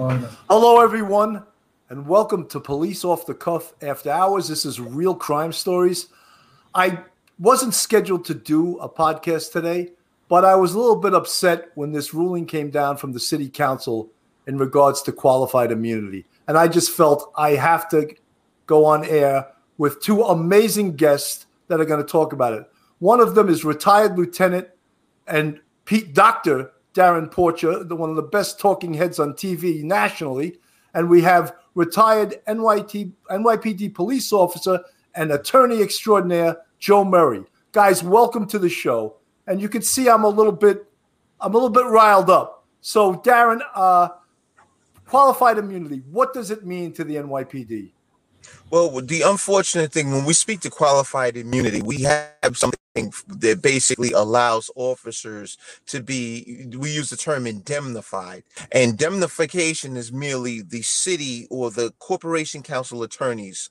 Hello, everyone, and welcome to Police Off the Cuff After Hours. This is Real Crime Stories. I wasn't scheduled to do a podcast today, but I was a little bit upset when this ruling came down from the city council in regards to qualified immunity. And I just felt I have to go on air with two amazing guests that are going to talk about it. One of them is retired lieutenant and Dr. Darren Porcher, one of the best talking heads on TV nationally. And we have retired NYPD police officer and attorney extraordinaire, Joe Murray. Guys, welcome to the show. And you can see I'm a little bit riled up. So Darren, qualified immunity, what does it mean to the NYPD? Well, the unfortunate thing, when we speak to qualified immunity, we have something that basically allows officers to be, we use the term indemnified. Indemnification is merely the city or the corporation council attorneys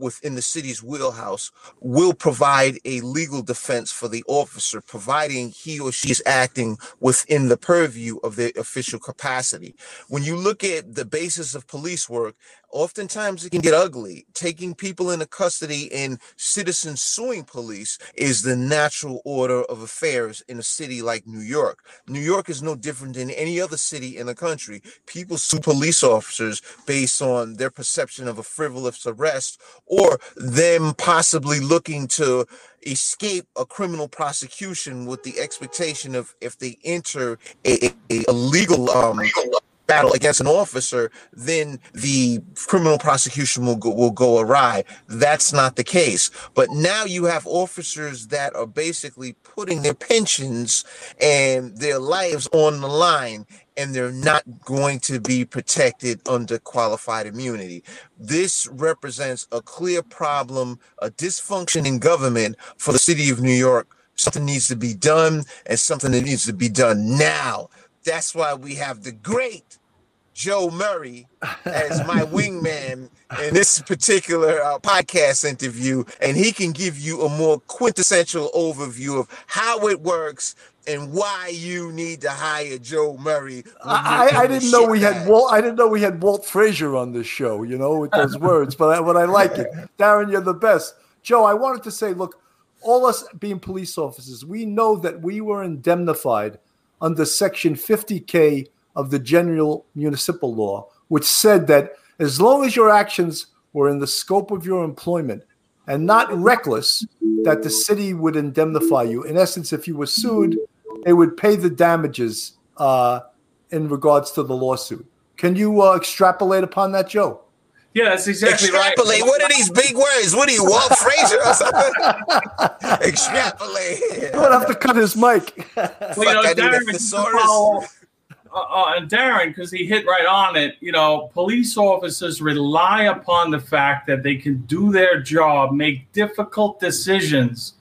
within the city's wheelhouse will provide a legal defense for the officer, providing he or she is acting within the purview of their official capacity. When you look at the basis of police work, oftentimes it can get ugly. Taking people into custody and citizens suing police is the natural order of affairs in a city like New York. New York is no different than any other city in the country. People sue police officers based on their perception of a frivolous arrest or them possibly looking to escape a criminal prosecution with the expectation of if they enter a legal battle against an officer, then the criminal prosecution will go awry. That's not the case. But now you have officers that are basically putting their pensions and their lives on the line, and they're not going to be protected under qualified immunity. This represents a clear problem, a dysfunction in government for the city of New York. Something needs to be done, and something that needs to be done now. That's why we have the great Joe Murray as my wingman in this particular podcast interview, and he can give you a more quintessential overview of how it works and why you need to hire Joe Murray. I didn't know we had Walt Frazier on this show, you know, with those words, but I like it. Darren, you're the best. Joe, I wanted to say, look, all us being police officers, we know that we were indemnified under Section 50K of the General Municipal Law, which said that as long as your actions were in the scope of your employment and not reckless, that the city would indemnify you. In essence, if you were sued, they would pay the damages in regards to the lawsuit. Can you extrapolate upon that, Joe? Yeah, that's exactly extrapolate. Right. What are these big words? What are you, Walt Frazier or something? Extrapolate. You're going to have to cut his mic. Well, Darren, because he hit right on it, you know, police officers rely upon the fact that they can do their job, make difficult decisions,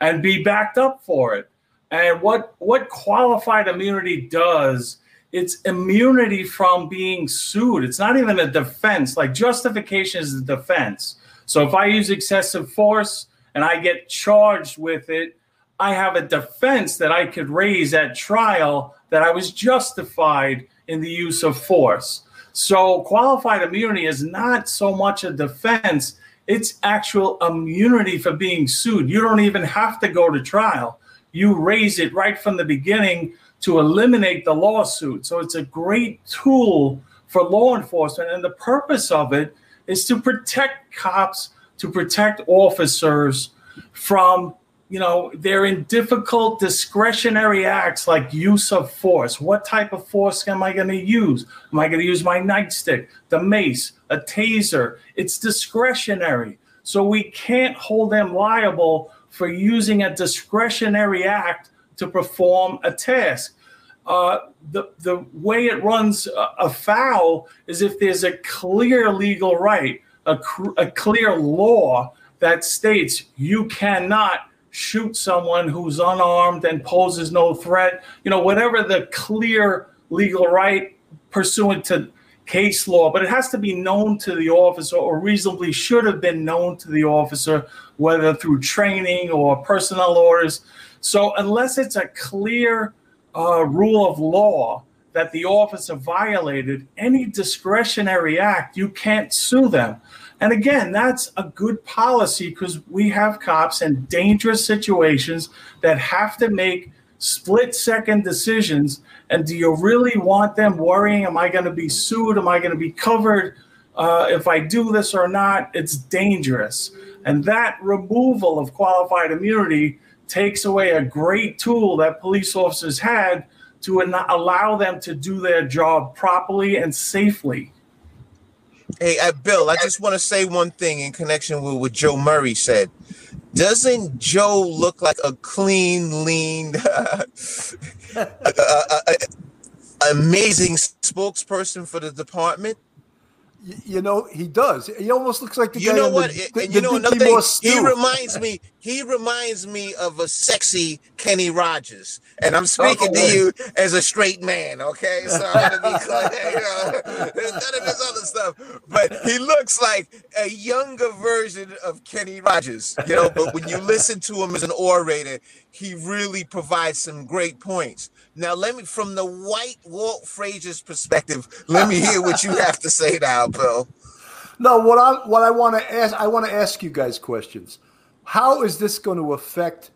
and be backed up for it. And what qualified immunity does, it's immunity from being sued. It's not even a defense. Like, justification is a defense. So if I use excessive force and I get charged with it, I have a defense that I could raise at trial that I was justified in the use of force. So qualified immunity is not so much a defense. It's actual immunity for being sued. You don't even have to go to trial. You raise it right from the beginning to eliminate the lawsuit. So it's a great tool for law enforcement. And the purpose of it is to protect cops, to protect officers from, you know, they're in difficult discretionary acts like use of force. What type of force am I gonna use? Am I gonna use my nightstick, the mace, a taser? It's discretionary. So we can't hold them liable for using a discretionary act to perform a task. The way it runs afoul is if there's a clear legal right, a clear law that states you cannot shoot someone who's unarmed and poses no threat, you know, whatever the clear legal right pursuant to case law, but it has to be known to the officer or reasonably should have been known to the officer, whether through training or personnel orders. So unless it's a clear rule of law that the officer violated any discretionary act, you can't sue them. And again, that's a good policy because we have cops in dangerous situations that have to make split-second decisions. And do you really want them worrying, am I going to be sued? Am I going to be covered if I do this or not? It's dangerous. And that removal of qualified immunity takes away a great tool that police officers had to allow them to do their job properly and safely. Hey, Bill, I just want to say one thing in connection with what Joe Murray said. Doesn't Joe look like a clean, lean, amazing spokesperson for the department? You know, he does. He almost looks like the guy. You know what? You know another thing. He reminds me of a sexy Kenny Rogers, and I'm speaking to you as a straight man. Okay, so I'm gonna be clear. There's none of this other stuff, but he looks like a younger version of Kenny Rogers. You know, but when you listen to him as an orator, he really provides some great points. Now, from the white Walt Frazier's perspective, let me hear what you have to say now, Bill. No, I want to ask you guys questions. How is this going to affect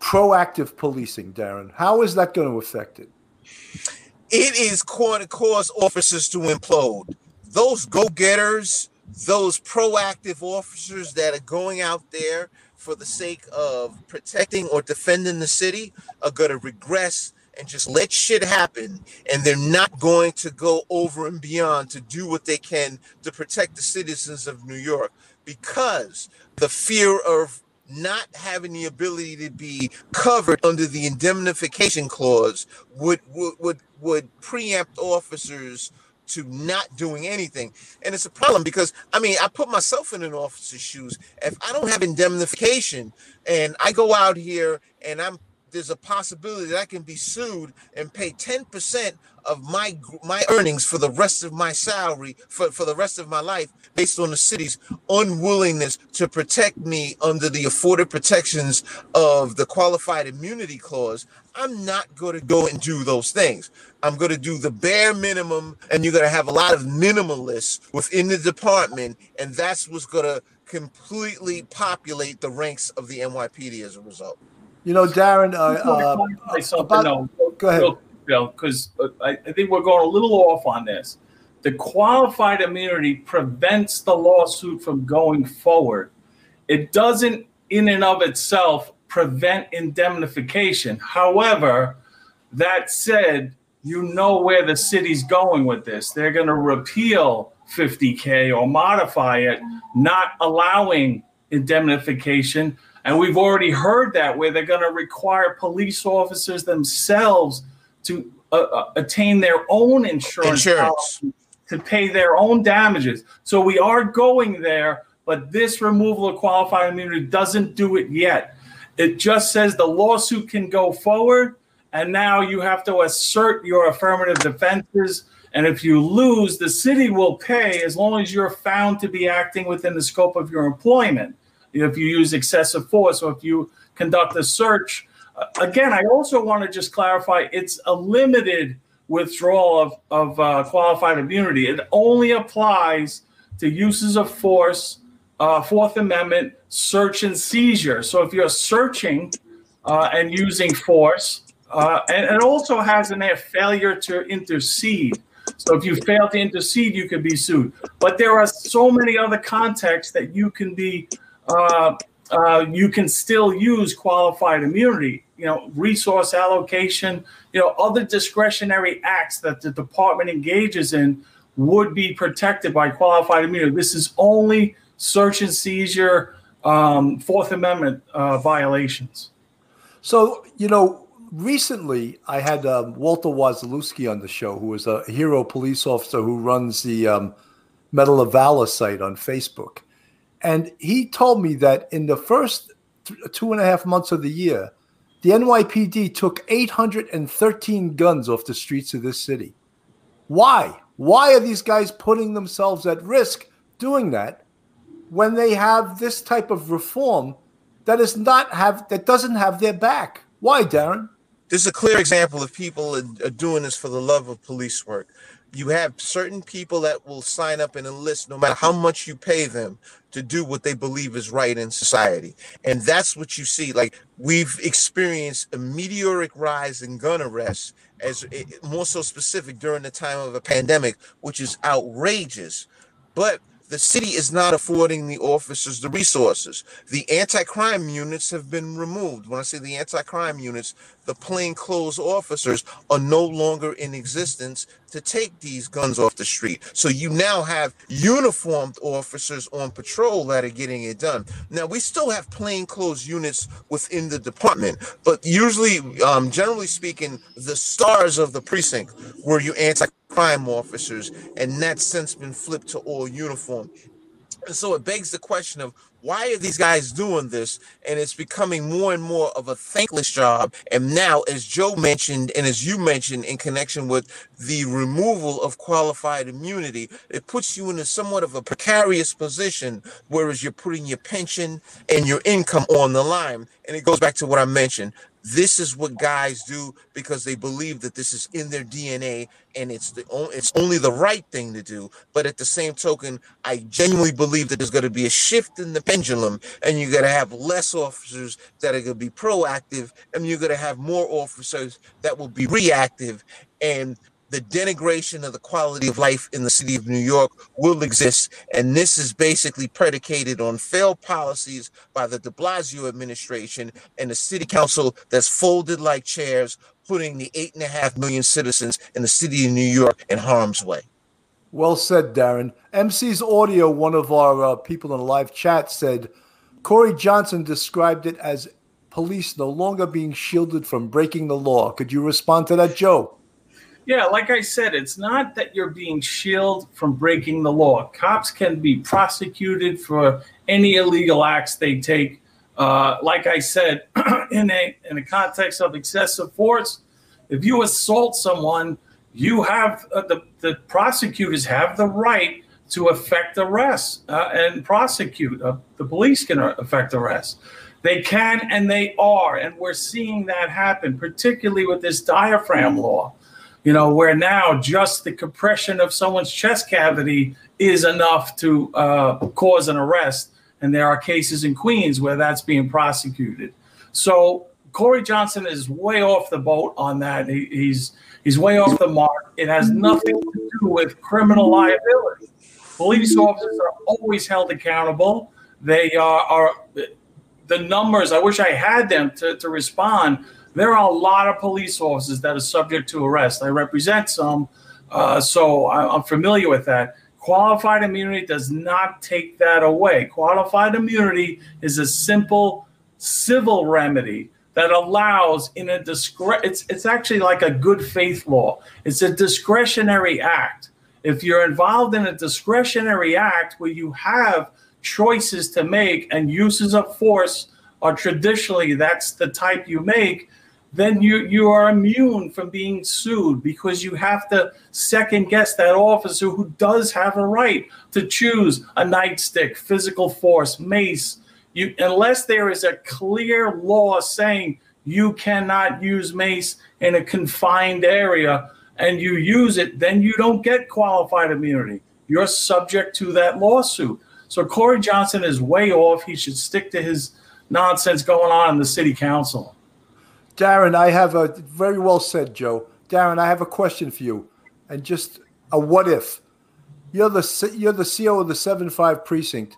proactive policing, Darren? How is that going to affect it? It is going to cause officers to implode. Those go-getters, those proactive officers that are going out there for the sake of protecting or defending the city are going to regress and just let shit happen, and they're not going to go over and beyond to do what they can to protect the citizens of New York, because the fear of not having the ability to be covered under the indemnification clause would preempt officers to not doing anything. And it's a problem because, I mean, I put myself in an officer's shoes. If I don't have indemnification and I go out here and there's a possibility that I can be sued and pay 10% of my earnings for the rest of my salary for the rest of my life based on the city's unwillingness to protect me under the afforded protections of the qualified immunity clause. I'm not going to go and do those things. I'm going to do the bare minimum, and you're going to have a lot of minimalists within the department, and that's what's going to completely populate the ranks of the NYPD as a result. You know, Darren, go ahead, Bill, because I think we're going a little off on this. The qualified immunity prevents the lawsuit from going forward. It doesn't, in and of itself, prevent indemnification. However, that said, you know where the city's going with this. They're going to repeal 50K or modify it, not allowing indemnification. And we've already heard that where they're going to require police officers themselves to attain their own insurance to pay their own damages. So we are going there, but this removal of qualified immunity doesn't do it yet. It just says the lawsuit can go forward, and now you have to assert your affirmative defenses. And if you lose, the city will pay as long as you're found to be acting within the scope of your employment. If you use excessive force or if you conduct a search. Again, I also want to just clarify, it's a limited withdrawal of qualified immunity. It only applies to uses of force, Fourth Amendment, search and seizure. So if you're searching and using force, and it also has in there failure to intercede. So if you fail to intercede, you could be sued. But there are so many other contexts that you can be you can still use qualified immunity, you know, resource allocation, you know, other discretionary acts that the department engages in would be protected by qualified immunity. This is only search and seizure, Fourth Amendment violations. So, you know, recently I had Walter Wazalewski on the show, who is a hero police officer who runs the Medal of Valor site on Facebook. And he told me that in the first 2.5 months of the year, the NYPD took 813 guns off the streets of this city. Why? Why are these guys putting themselves at risk doing that when they have this type of reform that doesn't have their back? Why, Darren? This is a clear example of people are doing this for the love of police work. You have certain people that will sign up and enlist no matter how much you pay them to do what they believe is right in society. And that's what you see. Like, we've experienced a meteoric rise in gun arrests, as more so specific during the time of a pandemic, which is outrageous. But the city is not affording the officers the resources. The anti-crime units have been removed. When I say the anti-crime units, the plainclothes officers are no longer in existence to take these guns off the street. So you now have uniformed officers on patrol that are getting it done. Now, we still have plainclothes units within the department, but usually, generally speaking, the stars of the precinct were your anti-crime officers, and that's since been flipped to all uniform. And so it begs the question of, why are these guys doing this? And it's becoming more and more of a thankless job. And now, as Joe mentioned, and as you mentioned in connection with the removal of qualified immunity, it puts you in a somewhat of a precarious position, whereas you're putting your pension and your income on the line. And it goes back to what I mentioned. This is what guys do because they believe that this is in their DNA and it's only the right thing to do. But at the same token, I genuinely believe that there's going to be a shift in the pendulum, and you're going to have less officers that are going to be proactive, and you're going to have more officers that will be reactive. And the denigration of the quality of life in the city of New York will exist, and this is basically predicated on failed policies by the de Blasio administration and the city council that's folded like chairs, putting the 8.5 million citizens in the city of New York in harm's way. Well said, Darren. MC's Audio, one of our people in the live chat, said Corey Johnson described it as police no longer being shielded from breaking the law. Could you respond to that, Joe? Yeah, like I said, it's not that you're being shielded from breaking the law. Cops can be prosecuted for any illegal acts they take. Like I said, in the context of excessive force, if you assault someone, you have the prosecutors have the right to effect arrests and prosecute. The police can effect arrests. They can and they are, and we're seeing that happen, particularly with this diaphragm law. You know, where now just the compression of someone's chest cavity is enough to cause an arrest. And there are cases in Queens where that's being prosecuted. So Corey Johnson is way off the boat on that. He's way off the mark. It has nothing to do with criminal liability. Police officers are always held accountable. They are the numbers. I wish I had them to respond. There are a lot of police officers that are subject to arrest. I represent some, so I'm familiar with that. Qualified immunity does not take that away. Qualified immunity is a simple civil remedy that allows in a discretion. It's actually like a good faith law. It's a discretionary act. If you're involved in a discretionary act where you have choices to make and uses of force are traditionally that's the type you make, then you are immune from being sued because you have to second guess that officer who does have a right to choose a nightstick, physical force, mace. Unless there is a clear law saying you cannot use mace in a confined area and you use it, then you don't get qualified immunity. You're subject to that lawsuit. So Corey Johnson is way off. He should stick to his nonsense going on in the city council. Darren, I have a very well said, Joe. Darren, I have a question for you, and just a what if. You're the CO of the 7-5 precinct.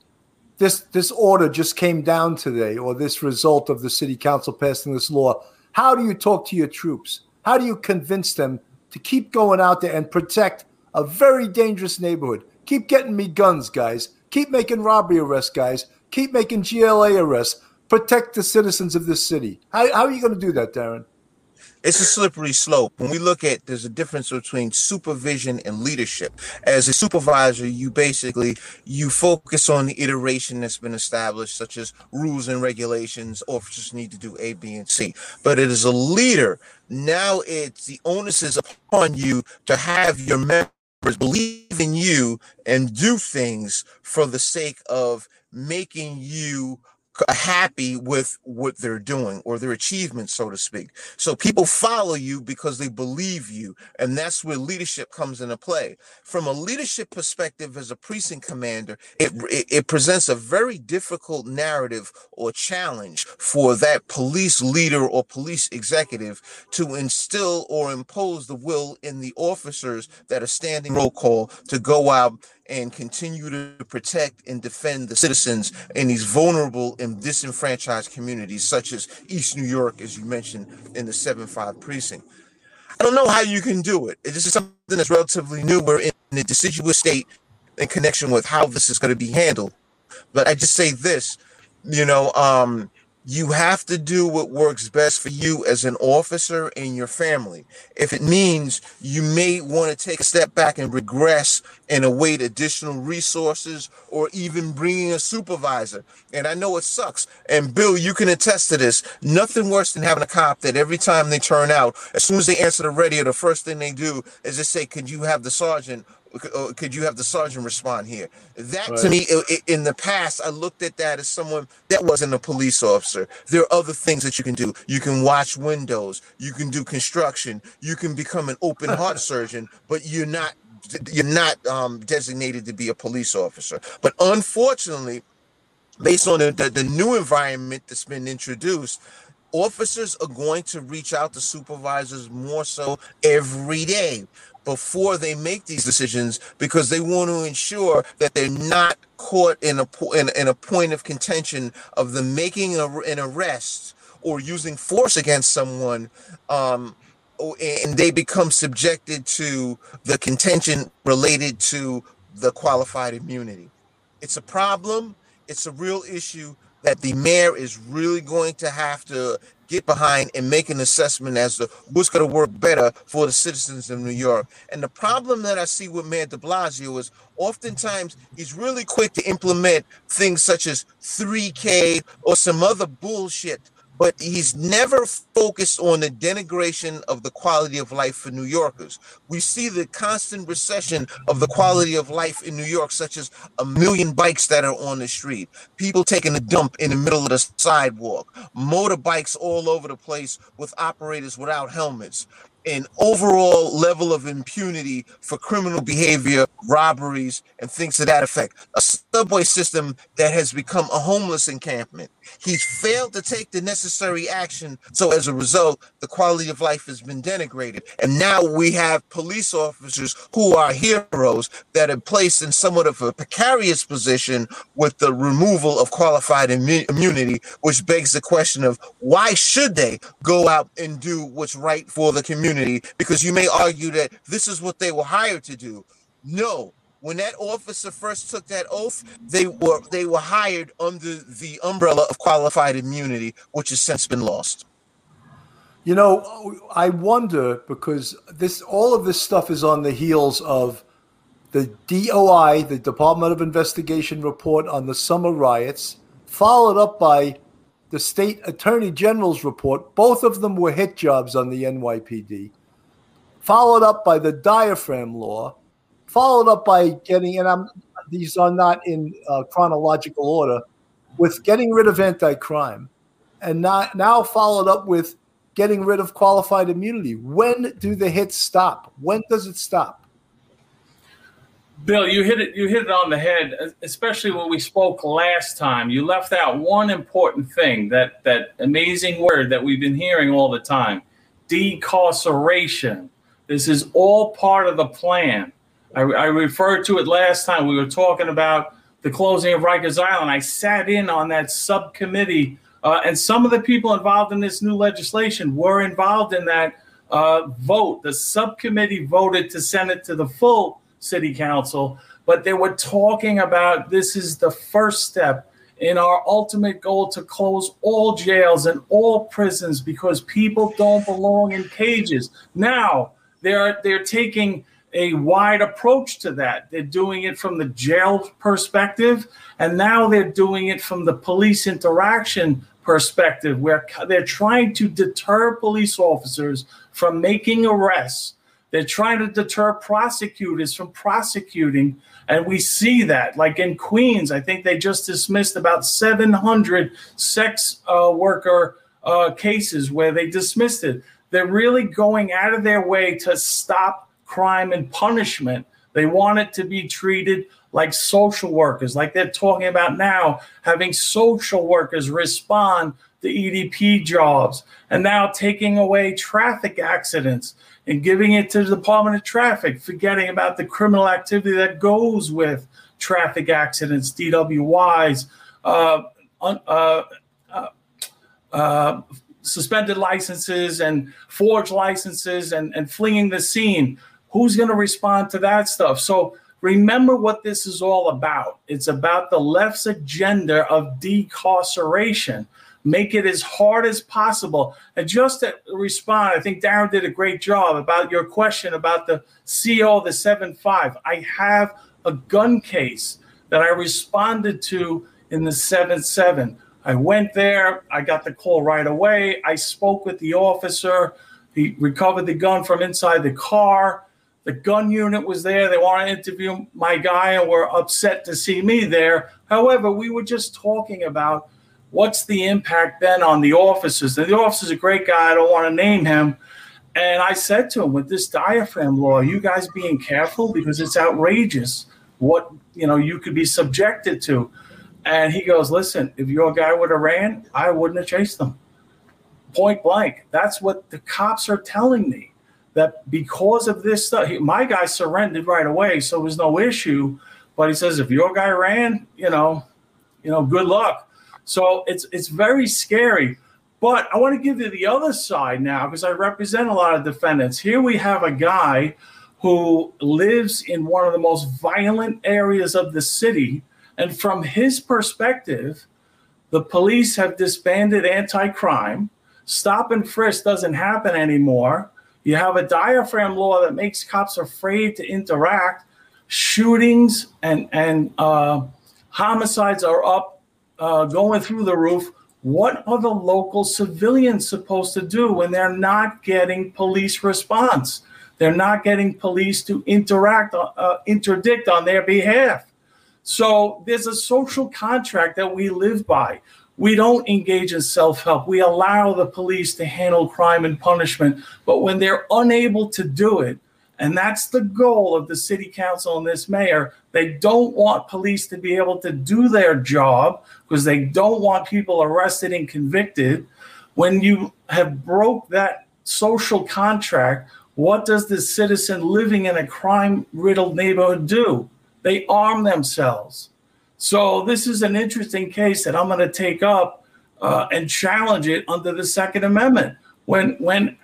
This order just came down today, or this result of the city council passing this law. How do you talk to your troops? How do you convince them to keep going out there and protect a very dangerous neighborhood? Keep getting me guns, guys. Keep making robbery arrests, guys. Keep making GLA arrests. Protect the citizens of this city. How are you going to do that, Darren? It's a slippery slope. When we look at, there's a difference between supervision and leadership. As a supervisor, you focus on the iteration that's been established, such as rules and regulations. Officers need to do A, B, and C. But as a leader, now it's the onus is upon you to have your members believe in you and do things for the sake of making you happy with what they're doing or their achievements, so to speak. So people follow you because they believe you. And that's where leadership comes into play. From a leadership perspective as a precinct commander, it presents a very difficult narrative or challenge for that police leader or police executive to instill or impose the will in the officers that are standing roll call to go out and continue to protect and defend the citizens in these vulnerable and disenfranchised communities, such as East New York, as you mentioned, in the 7-5 precinct. I don't know how you can do it. This is something that's relatively new. We're in a deciduous state in connection with how this is going to be handled. But I just say this, you know, you have to do what works best for you as an officer and your family. If it means you may want to take a step back and regress and await additional resources or even bringing a supervisor. And I know it sucks. And Bill, you can attest to this. Nothing worse than having a cop that every time they turn out, as soon as they answer the radio, the first thing they do is just say, could you have the sergeant? Could you have the sergeant respond here? That right. To me, in the past, I looked at that as someone that wasn't a police officer. There are other things that you can do. You can watch windows. You can do construction. You can become an open heart surgeon, but you're not designated to be a police officer. But unfortunately, based on the new environment that's been introduced, officers are going to reach out to supervisors more so every day before they make these decisions, because they want to ensure that they're not caught in a point of contention of the making of an arrest or using force against someone, and they become subjected to the contention related to the qualified immunity. It's a problem. It's a real issue that the mayor is really going to have to get behind and make an assessment as to what's going to work better for the citizens of New York. And the problem that I see with Mayor de Blasio is oftentimes he's really quick to implement things such as 3K or some other bullshit, but he's never focused on the denigration of the quality of life for New Yorkers. We see the constant recession of the quality of life in New York, such as a million bikes that are on the street, people taking a dump in the middle of the sidewalk, motorbikes all over the place with operators without helmets, an overall level of impunity for criminal behavior, robberies, and things to that effect. A subway system that has become a homeless encampment. He's failed to take the necessary action, so as a result, the quality of life has been denigrated. And now we have police officers who are heroes that are placed in somewhat of a precarious position with the removal of qualified immunity, which begs the question of why should they go out and do what's right for the community? Because you may argue that this is what they were hired to do. No, when that officer first took that oath, they were hired under the umbrella of qualified immunity, which has since been lost. You know, I wonder, because all of this stuff is on the heels of the DOI, the Department of Investigation report on the summer riots, followed up by the state attorney general's report. Both of them were hit jobs on the NYPD, followed up by the diaphragm law, followed up by getting, and these are not in chronological order, with getting rid of anti-crime, and now followed up with getting rid of qualified immunity. When do the hits stop? When does it stop? Bill, you hit it on the head, especially when we spoke last time. You left out one important thing, that amazing word that we've been hearing all the time, decarceration. This is all part of the plan. I referred to it last time. We were talking about the closing of Rikers Island. I sat in on that subcommittee, and some of the people involved in this new legislation were involved in that vote. The subcommittee voted to send it to the full City Council, but they were talking about this is the first step in our ultimate goal to close all jails and all prisons because people don't belong in cages. Now they're taking a wide approach to that. They're doing it from the jail perspective, and now they're doing it from the police interaction perspective, where they're trying to deter police officers from making arrests They're trying to deter prosecutors from prosecuting. And we see that, like in Queens, I think they just dismissed about 700 sex worker cases where they dismissed it. They're really going out of their way to stop crime and punishment. They want it to be treated like social workers, like they're talking about now, having social workers respond to EDP jobs, and now taking away traffic accidents and giving it to the Department of Traffic, forgetting about the criminal activity that goes with traffic accidents, DWIs, suspended licenses and forged licenses and fleeing the scene. Who's going to respond to that stuff? So remember what this is all about. It's about the left's agenda of decarceration. Make it as hard as possible. And just to respond, I think Darren did a great job about your question about the CO, the 7.5. I have a gun case that I responded to in the 7.7. I went there. I got the call right away. I spoke with the officer. He recovered the gun from inside the car. The gun unit was there. They wanted to interview my guy and were upset to see me there. However, we were just talking about what's the impact then on the officers. And the officer's a great guy. I don't want to name him. And I said to him, with this diaphragm law, are you guys being careful? Because it's outrageous what, you know, you could be subjected to. And he goes, listen, if your guy would have ran, I wouldn't have chased them. Point blank. That's what the cops are telling me. That because of this stuff, my guy surrendered right away, so it was no issue. But he says, if your guy ran, you know, good luck. So it's very scary. But I want to give you the other side now, because I represent a lot of defendants. Here we have a guy who lives in one of the most violent areas of the city, and from his perspective, the police have disbanded anti-crime. Stop and frisk doesn't happen anymore. You have a diaphragm law that makes cops afraid to interact. Shootings and homicides are up, going through the roof. What are the local civilians supposed to do when they're not getting police response? They're not getting police to interdict on their behalf. So there's a social contract that we live by. We don't engage in self-help. We allow the police to handle crime and punishment. But when they're unable to do it, and that's the goal of the city council and this mayor, they don't want police to be able to do their job because they don't want people arrested and convicted. When you have broke that social contract, what does the citizen living in a crime-riddled neighborhood do? They arm themselves. So this is an interesting case that I'm going to take up and challenge it under the Second Amendment. When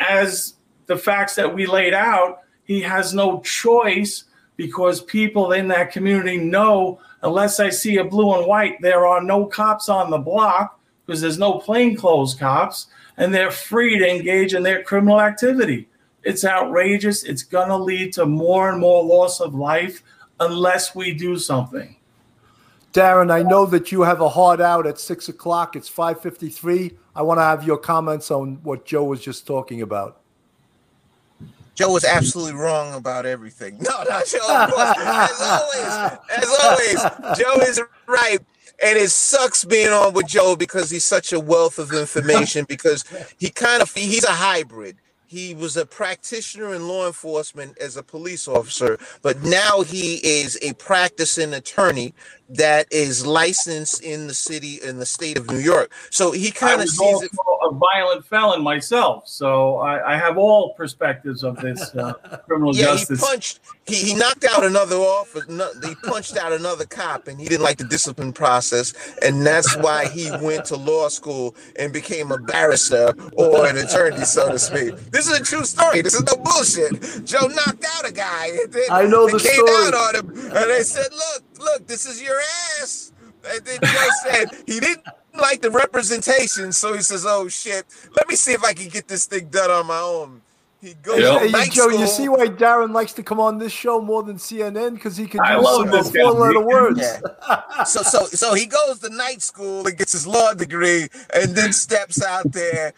as the facts that we laid out, he has no choice because people in that community know, unless I see a blue and white, there are no cops on the block because there's no plainclothes cops, and they're free to engage in their criminal activity. It's outrageous. It's going to lead to more and more loss of life unless we do something. Darren, I know that you have a hard out at 6 o'clock. It's 5:53. I want to have your comments on what Joe was just talking about. Joe was absolutely wrong about everything. No, not Joe. As always, Joe is right. And it sucks being on with Joe because he's such a wealth of information, because he's a hybrid. He was a practitioner in law enforcement as a police officer, but now he is a practicing attorney that is licensed in the city, in the state of New York. So he kind of sees it. A violent felon myself, so I have all perspectives of this criminal justice. He knocked out another officer. He punched out another cop, and he didn't like the discipline process, and that's why he went to law school and became a barrister or an attorney, so to speak. This is a true story. This is no bullshit. Joe knocked out a guy. They came out on him, and they said, "Look, this is your ass." And then Joe said he didn't like the representation, so he says, "Oh shit, let me see if I can get this thing done on my own." He goes to bank school. You see why Darren likes to come on this show more than CNN, because he can use four letter words. Yeah. So he goes to night school and gets his law degree, and then steps out there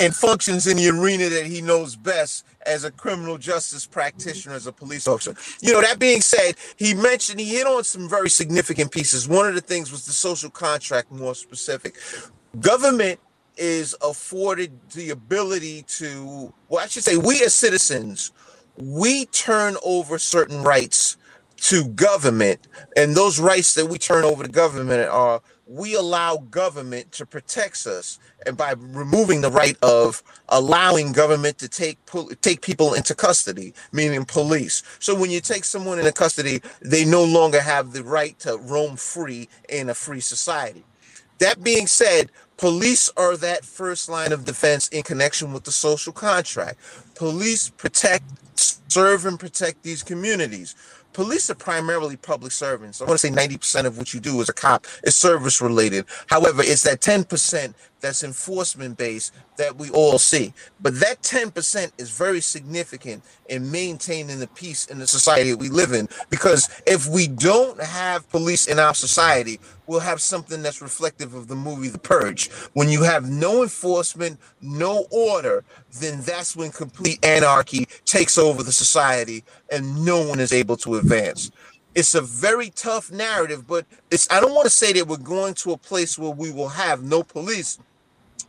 and functions in the arena that he knows best as a criminal justice practitioner, as a police officer. You know, that being said, he hit on some very significant pieces. One of the things was the social contract, more specific. Government is afforded the ability to, well, I should say we as citizens, we turn over certain rights to government, and those rights that we turn over to government are, we allow government to protect us, and by removing the right of allowing government to take people into custody, meaning police. So when you take someone into custody, they no longer have the right to roam free in a free society. That being said, police are that first line of defense in connection with the social contract. Police serve and protect these communities. Police are primarily public servants. I want to say 90% of what you do as a cop is service related. However, it's that 10% that's enforcement based that we all see. But that 10% is very significant in maintaining the peace in the society that we live in. Because if we don't have police in our society, we'll have something that's reflective of the movie The Purge. When you have no enforcement, no order, then that's when complete anarchy takes over the society and no one is able to advance. It's a very tough narrative, but I don't want to say that we're going to a place where we will have no police.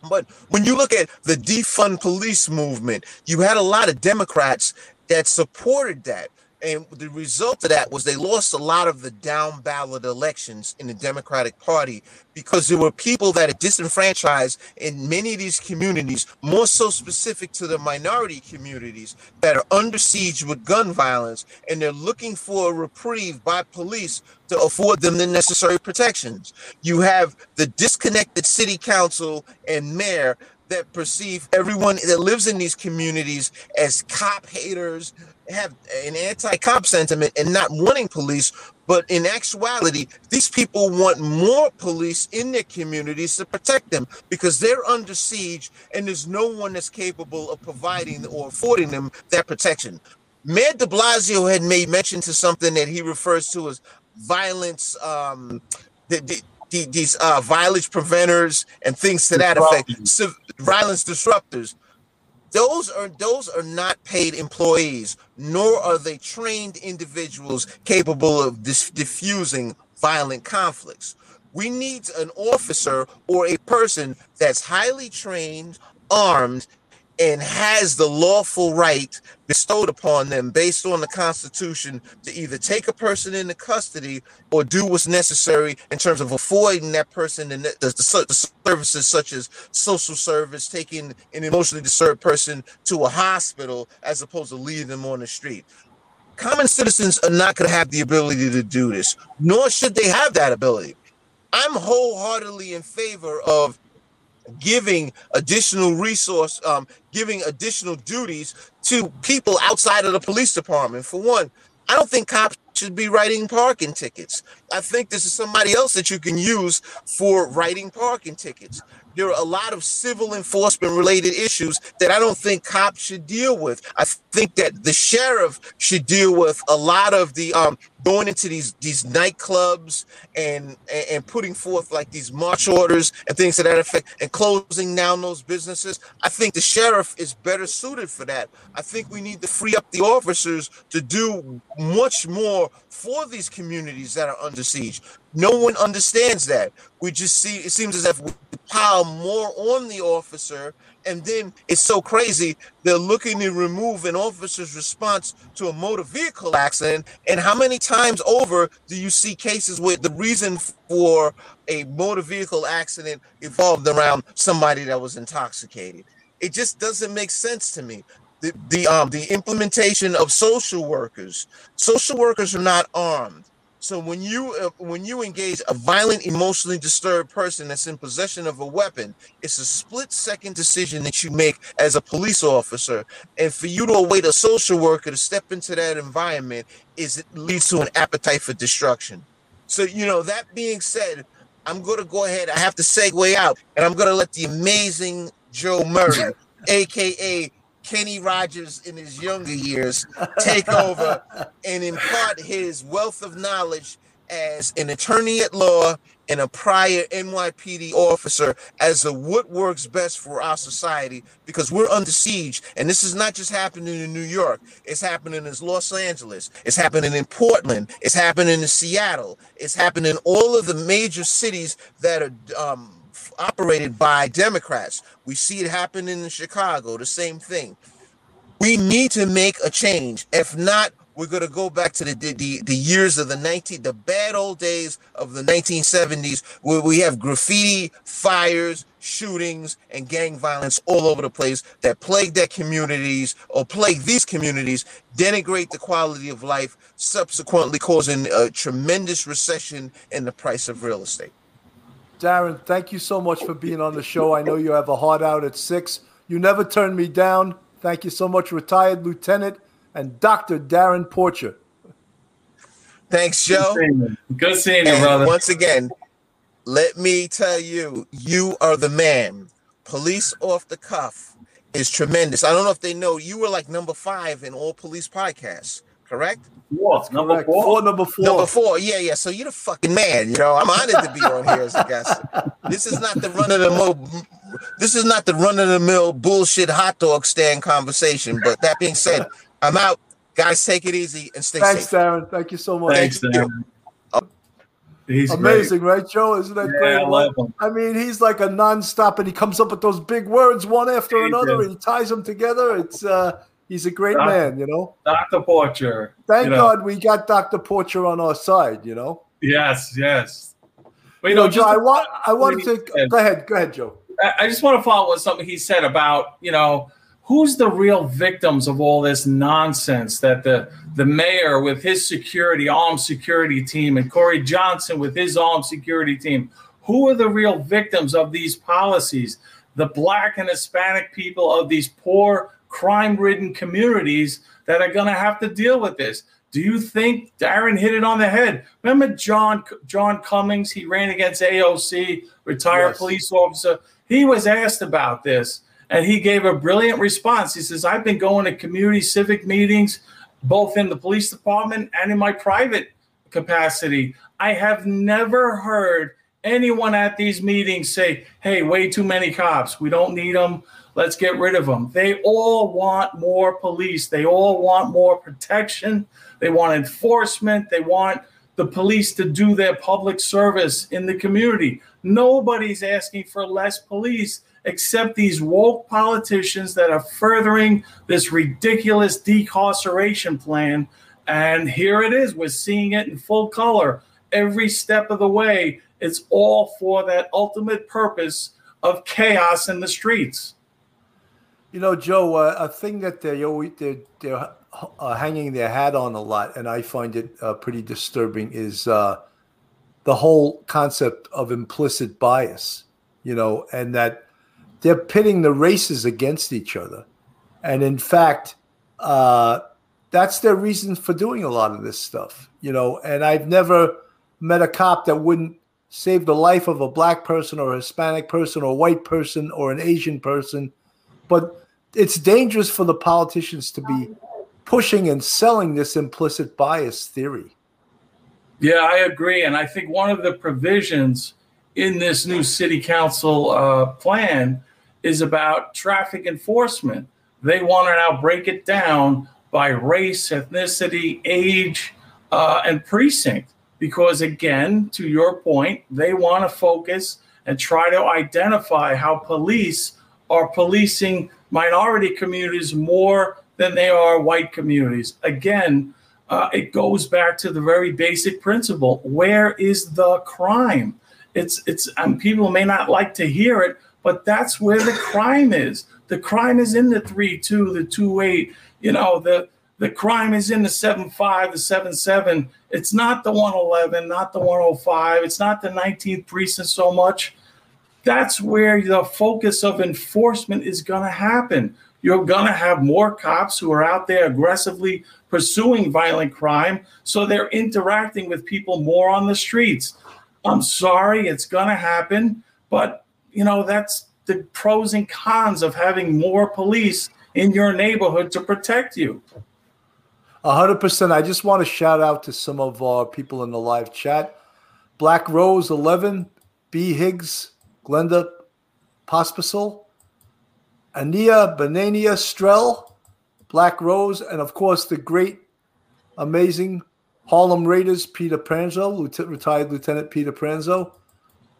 But when you look at the defund police movement, you had a lot of Democrats that supported that. And the result of that was they lost a lot of the down ballot elections in the Democratic Party, because there were people that are disenfranchised in many of these communities, more so specific to the minority communities that are under siege with gun violence, and they're looking for a reprieve by police to afford them the necessary protections. You have the disconnected city council and mayor that perceive everyone that lives in these communities as cop haters, have an anti-cop sentiment and not wanting police. But in actuality, these people want more police in their communities to protect them, because they're under siege and there's no one that's capable of providing or affording them that protection. Mayor de Blasio had made mention to something that he refers to as violence, these violence preventers and things to that effect, violence disruptors. Those are not paid employees, nor are they trained individuals capable of diffusing violent conflicts. We need an officer or a person that's highly trained, armed, and has the lawful right bestowed upon them based on the Constitution to either take a person into custody or do what's necessary in terms of avoiding that person and the services such as social service, taking an emotionally disturbed person to a hospital as opposed to leaving them on the street. Common citizens are not going to have the ability to do this, nor should they have that ability. I'm wholeheartedly in favor of giving additional resource, giving additional duties to people outside of the police department. For one, I don't think cops should be writing parking tickets. I think this is somebody else that you can use for writing parking tickets. There are a lot of civil enforcement related issues that I don't think cops should deal with. I think that the sheriff should deal with a lot of the going into these nightclubs and putting forth like these march orders and things to that effect and closing down those businesses. I think the sheriff is better suited for that. I think we need to free up the officers to do much more for these communities that are under siege. No one understands that. We just see, it seems as if we pile more on the officer, and then it's so crazy, they're looking to remove an officer's response to a motor vehicle accident. And how many times over do you see cases where the reason for a motor vehicle accident evolved around somebody that was intoxicated? It just doesn't make sense to me. The implementation of social workers are not armed. So when you engage a violent, emotionally disturbed person that's in possession of a weapon, it's a split-second decision that you make as a police officer. And for you to await a social worker to step into that environment leads to an appetite for destruction. So, you know, that being said, I'm going to go ahead. I have to segue out, and I'm going to let the amazing Joe Murray, a.k.a. Kenny Rogers in his younger years take over and impart his wealth of knowledge as an attorney at law and a prior NYPD officer as to what works best for our society, because we're under siege. And this is not just happening in New York. It's happening in Los Angeles. It's happening in Portland. It's happening in Seattle. It's happening in all of the major cities that are operated by Democrats. We see it happening in Chicago, the same thing. We need to make a change. If not, we're going to go back to the years of the bad old days of the 1970s, where we have graffiti, fires, shootings, and gang violence all over the place that plague their communities or plague these communities, denigrate the quality of life, subsequently causing a tremendous recession in the price of real estate. Darren, thank you so much for being on the show. I know you have a hard out at 6. You never turned me down. Thank you so much, retired lieutenant and Dr. Darren Porcher. Thanks, Joe. Good seeing you, brother. Once again, let me tell you, you are the man. Police off the cuff is tremendous. I don't know if they know, you were like number 5 in all police podcasts, correct? What, number 4? Number 4, yeah. So you're the fucking man, you know. I'm honored to be on here as a guest. This is not the run-of-the-mill bullshit hot dog stand conversation, but that being said, I'm out. Guys, take it easy and stay safe. Thanks, Darren. Thank you so much. Thanks, Darren. He's amazing, great. Right, Joe? Isn't that great? I love him. I mean, he's like a nonstop, and he comes up with those big words one after another, and he ties them together. It's he's a great man, you know? Dr. Porcher. Thank God we got Dr. Porcher on our side, you know? Yes. But, you know, Joe, I want to – go ahead, Joe. I just want to follow with something he said about, you know, who's the real victims of all this nonsense that the mayor with his armed security team, and Corey Johnson with his armed security team, who are the real victims of these policies? The black and Hispanic people of these poor, crime-ridden communities that are going to have to deal with this. Do you think Darren hit it on the head? Remember John Cummings? He ran against AOC, retired police officer. He was asked about this. And he gave a brilliant response. He says, I've been going to community civic meetings, both in the police department and in my private capacity. I have never heard anyone at these meetings say, hey, way too many cops. We don't need them. Let's get rid of them. They all want more police. They all want more protection. They want enforcement. They want the police to do their public service in the community. Nobody's asking for less police, except these woke politicians that are furthering this ridiculous decarceration plan. And here it is. We're seeing it in full color every step of the way. It's all for that ultimate purpose of chaos in the streets. You know, Joe, a thing that they're hanging their hat on a lot, and I find it pretty disturbing, is the whole concept of implicit bias, you know, and that they're pitting the races against each other. And in fact, that's their reason for doing a lot of this stuff, you know. And I've never met a cop that wouldn't save the life of a black person or a Hispanic person or a white person or an Asian person. But it's dangerous for the politicians to be pushing and selling this implicit bias theory. Yeah, I agree. And I think one of the provisions in this new city council plan is about traffic enforcement. They want to now break it down by race, ethnicity, age, and precinct. Because again, to your point, they want to focus and try to identify how police are policing minority communities more than they are white communities. Again, it goes back to the very basic principle. Where is the crime? And people may not like to hear it, but that's where the crime is. The crime is in the 3-2, the 2-8, you know, the crime is in the 7-5, the 7-7. It's not the 111, not the 105. It's not the 19th precinct so much. That's where the focus of enforcement is going to happen. You're going to have more cops who are out there aggressively pursuing violent crime, so they're interacting with people more on the streets. I'm sorry, it's going to happen. But, you know, that's the pros and cons of having more police in your neighborhood to protect you. 100%. I just want to shout out to some of our people in the live chat. Black Rose 11, B Higgs, Glenda Pospisil, Ania Benania Strell, Black Rose, and of course the great, amazing Harlem Raiders Peter Pranzo, retired Lieutenant Peter Pranzo,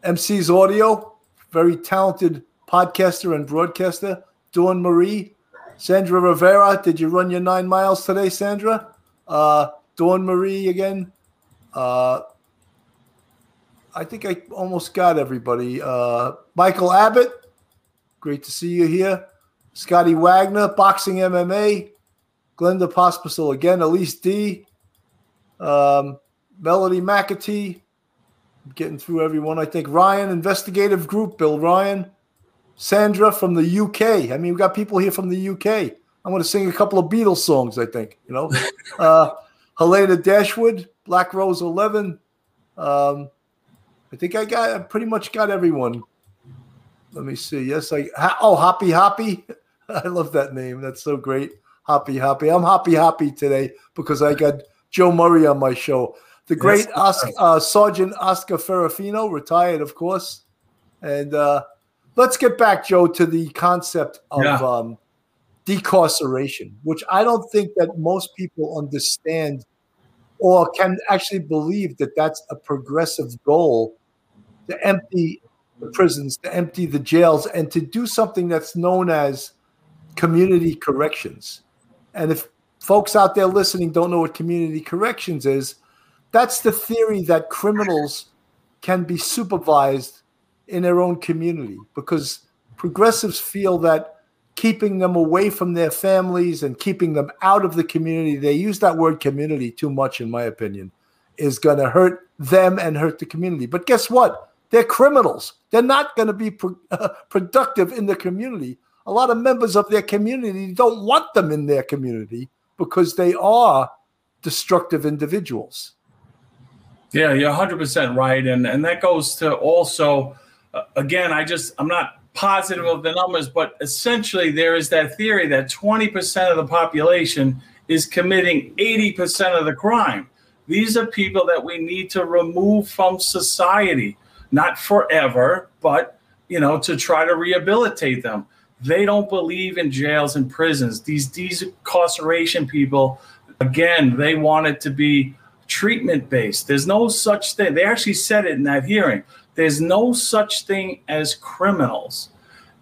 MC's Audio, very talented podcaster and broadcaster, Dawn Marie, Sandra Rivera. Did you run your 9 miles today, Sandra? Dawn Marie again. I think I almost got everybody. Michael Abbott, great to see you here. Scotty Wagner, Boxing MMA. Glenda Pospisil again. Elise D. Melody McAtee. I'm getting through everyone, I think. Ryan, Investigative Group, Bill Ryan. Sandra from the UK. I mean, we've got people here from the UK. I'm going to sing a couple of Beatles songs, I think. You know, Helena Dashwood, Black Rose 11. I think I pretty much got everyone. Let me see. Yes, Hoppy Hoppy. I love that name. That's so great. Hoppy Hoppy. I'm Hoppy Hoppy today because I got Joe Murray on my show. The great Sergeant Oscar Ferrafino, retired, of course. And let's get back, Joe, to the concept of decarceration, which I don't think that most people understand or can actually believe that that's a progressive goal, to empty the prisons, to empty the jails, and to do something that's known as community corrections. And if folks out there listening don't know what community corrections is, that's the theory that criminals can be supervised in their own community, because progressives feel that keeping them away from their families and keeping them out of the community, they use that word community too much, in my opinion, is going to hurt them and hurt the community. But guess what? They're criminals. They're not going to be productive in the community. A lot of members of their community don't want them in their community because they are destructive individuals. Yeah, you're 100% right. And that goes to also, again, I'm not positive of the numbers, but essentially there is that theory that 20% of the population is committing 80% of the crime. These are people that we need to remove from society, not forever, but to try to rehabilitate them. They don't believe in jails and prisons. These incarceration people, again, they want it to be treatment-based. There's no such thing. They actually said it in that hearing. There's no such thing as criminals.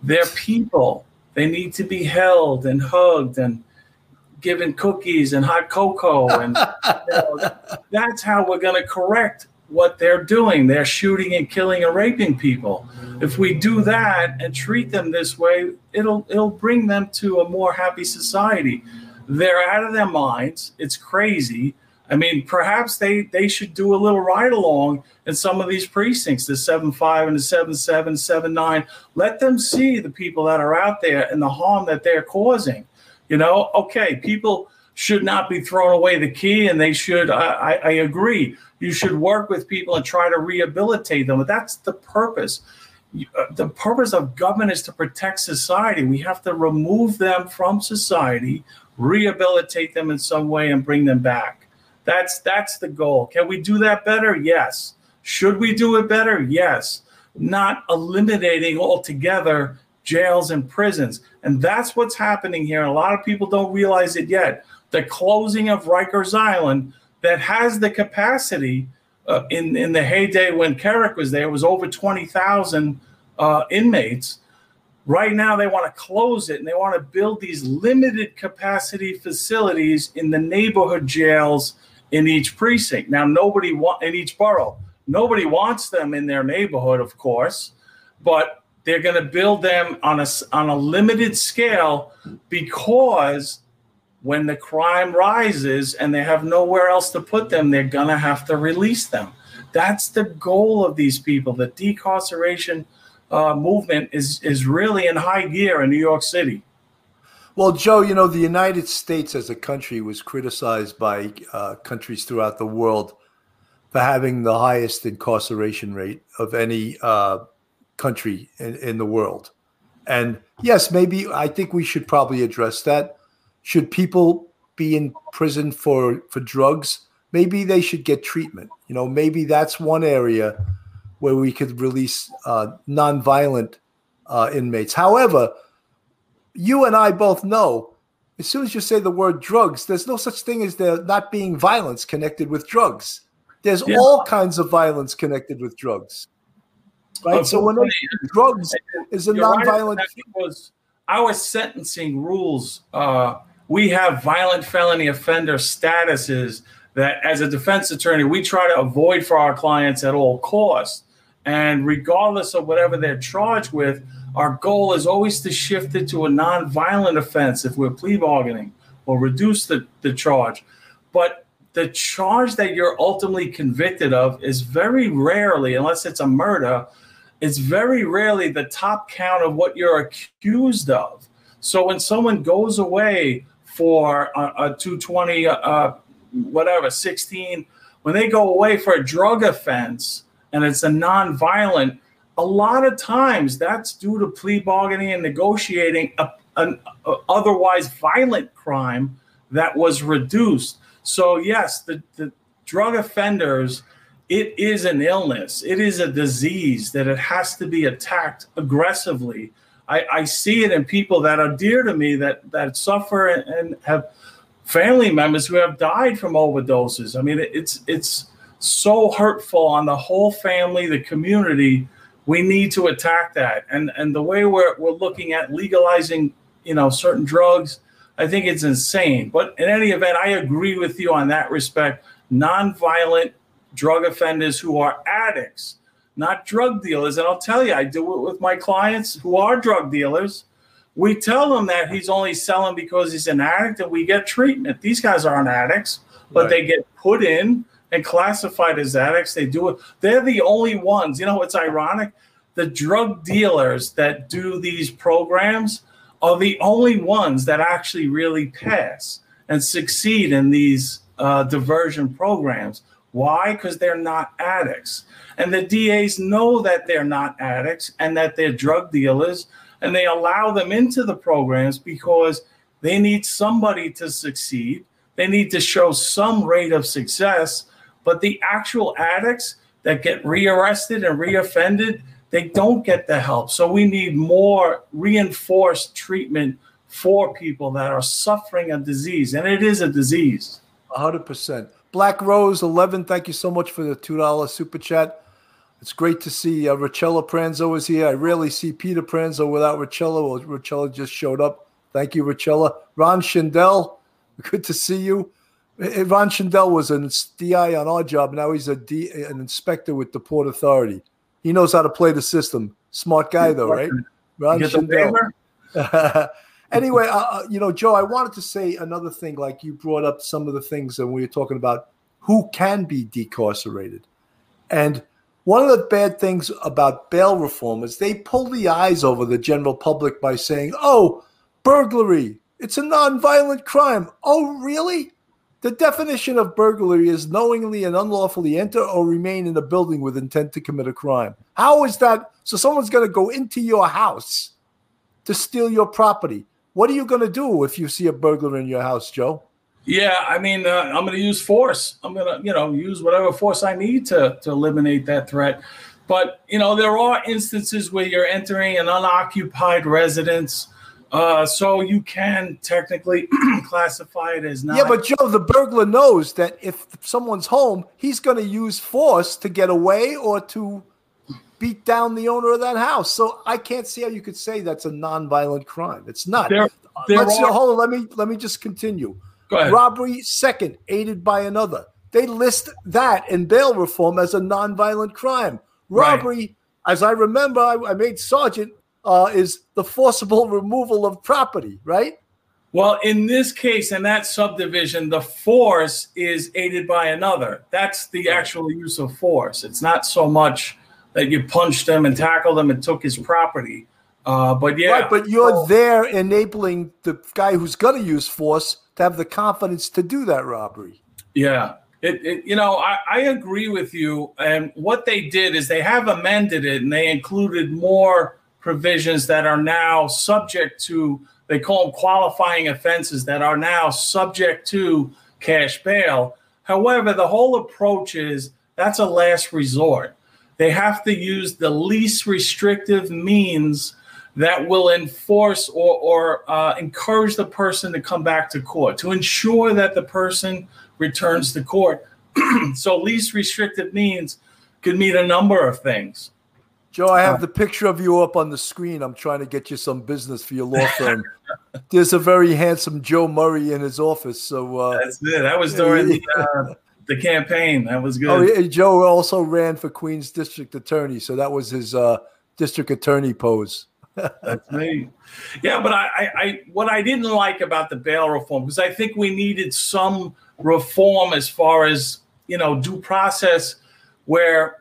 They're people. They need to be held and hugged and given cookies and hot cocoa. And that's how we're going to correct what they're doing. They're shooting and killing and raping people. If we do that and treat them this way, it'll bring them to a more happy society. They're out of their minds. It's crazy. I mean, perhaps they should do a little ride-along in some of these precincts, the 7-5 and the 7-7, 7-9. Let them see the people that are out there and the harm that they're causing. Okay, people should not be throwing away the key, and they should, I agree, you should work with people and try to rehabilitate them. But that's the purpose. The purpose of government is to protect society. We have to remove them from society, rehabilitate them in some way, and bring them back. That's the goal. Can we do that better? Yes. Should we do it better? Yes. Not eliminating altogether jails and prisons. And that's what's happening here. And a lot of people don't realize it yet. The closing of Rikers Island, that has the capacity in the heyday when Kerik was there, it was over 20,000 inmates. Right now, they want to close it, and they want to build these limited capacity facilities in the neighborhood jails in each precinct. Now, in each borough, nobody wants them in their neighborhood, of course, but they're going to build them on a limited scale, because when the crime rises and they have nowhere else to put them, they're going to have to release them. That's the goal of these people. The decarceration movement is really in high gear in New York City. Well, Joe, the United States as a country was criticized by countries throughout the world for having the highest incarceration rate of any country in the world. And yes, maybe I think we should probably address that. Should people be in prison for drugs? Maybe they should get treatment. You know, maybe that's one area where we could release nonviolent inmates. However, you and I both know, as soon as you say the word drugs, there's no such thing as there not being violence connected with drugs. There's all kinds of violence connected with drugs. Right? So when drugs is a nonviolent thing. Our sentencing rules, we have violent felony offender statuses that as a defense attorney, we try to avoid for our clients at all costs. And regardless of whatever they're charged with, our goal is always to shift it to a nonviolent offense if we're plea bargaining or reduce the charge. But the charge that you're ultimately convicted of is very rarely, unless it's a murder, it's very rarely the top count of what you're accused of. So when someone goes away for a 220, whatever, 16, when they go away for a drug offense and it's a nonviolent, a lot of times that's due to plea bargaining and negotiating an otherwise violent crime that was reduced. So yes, the drug offenders, it is an illness. It is a disease that it has to be attacked aggressively. I see it in people that are dear to me that suffer and have family members who have died from overdoses. I mean, it's so hurtful on the whole family, the community. We need to attack that. And the way we're looking at legalizing, you know, certain drugs, I think it's insane. But in any event, I agree with you on that respect. Nonviolent drug offenders who are addicts, not drug dealers. And I'll tell you, I do it with my clients who are drug dealers. We tell them that he's only selling because he's an addict and we get treatment. These guys aren't addicts, but Right. They get put in and classified as addicts. They do it. They're the only ones. You know, it's ironic. The drug dealers that do these programs are the only ones that actually really pass and succeed in these diversion programs. Why? Because they're not addicts. And the DAs know that they're not addicts and that they're drug dealers, and they allow them into the programs because they need somebody to succeed. They need to show some rate of success. But the actual addicts that get rearrested and reoffended, they don't get the help. So we need more reinforced treatment for people that are suffering a disease. And it is a disease. 100%. Black Rose 11, thank you so much for the $2 super chat. It's great to see Richella Pranzo is here. I rarely see Peter Pranzo without Richella. Well, Richella just showed up. Thank you, Richella. Ron Schindel, good to see you. Ron Schindel was an DI on our job. Now he's an inspector with the Port Authority. He knows how to play the system. Smart guy, though, right? Ron Schindel. Anyway, you know, Joe, I wanted to say another thing. Like you brought up some of the things and we were talking about who can be decarcerated. And one of the bad things about bail reform is they pull the eyes over the general public by saying, oh, burglary, it's a nonviolent crime. Oh, really? The definition of burglary is knowingly and unlawfully enter or remain in a building with intent to commit a crime. How is that? So someone's going to go into your house to steal your property. What are you going to do if you see a burglar in your house, Joe? Yeah, I mean, I'm going to use force. I'm going to, you know, use whatever force I need to eliminate that threat. But, you know, there are instances where you're entering an unoccupied residence. So you can technically classify it as not. Yeah, but Joe, the burglar knows that if someone's home, he's going to use force to get away or to beat down the owner of that house. So I can't see how you could say that's a nonviolent crime. It's not. Hold on. Let me just continue. Go ahead. Robbery second, aided by another. They list that in bail reform as a nonviolent crime. Robbery, right. As I remember, I made sergeant. Is the forcible removal of property, right? Well, in this case, in that subdivision, the force is aided by another. That's the actual use of force. It's not so much that you punched him and tackled him and took his property. But yeah. Right, but you're there enabling the guy who's going to use force to have the confidence to do that robbery. Yeah. You know, I agree with you. And what they did is they have amended it and they included more provisions that are now subject to, they call them qualifying offenses, that are now subject to cash bail. However, the whole approach is that's a last resort. They have to use the least restrictive means that will enforce or encourage the person to come back to court, to ensure that the person returns to court. So least restrictive means could mean a number of things. Joe, I have the picture of you up on the screen. I'm trying to get you some business for your law firm. There's a very handsome Joe Murray in his office. So that's it. That was during the campaign. That was good. Oh, Joe also ran for Queens District Attorney, so that was his District Attorney pose. That's me. Yeah, but I what I didn't like about the bail reform, because I think we needed some reform as far as, you know, due process, where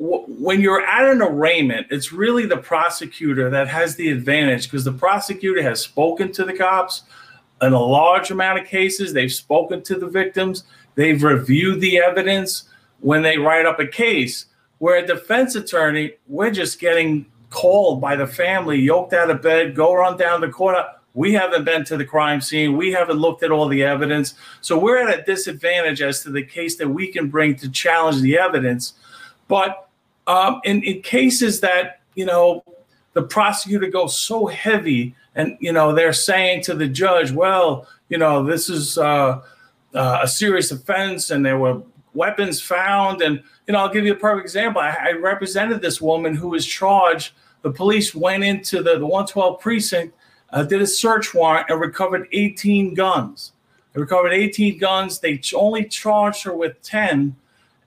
when you're at an arraignment, it's really the prosecutor that has the advantage, because the prosecutor has spoken to the cops in a large amount of cases. They've spoken to the victims. They've reviewed the evidence when they write up a case. Where a defense attorney, we're just getting called by the family, yoked out of bed, go run down the corner. We haven't been to the crime scene. We haven't looked at all the evidence. So we're at a disadvantage as to the case that we can bring to challenge the evidence. But in cases that, you know, the prosecutor goes so heavy and, you know, they're saying to the judge, well, you know, this is a serious offense and there were weapons found. And, you know, I'll give you a perfect example. I represented this woman who was charged. The police went into the 112 precinct, did a search warrant and recovered 18 guns. They recovered 18 guns. They only charged her with 10.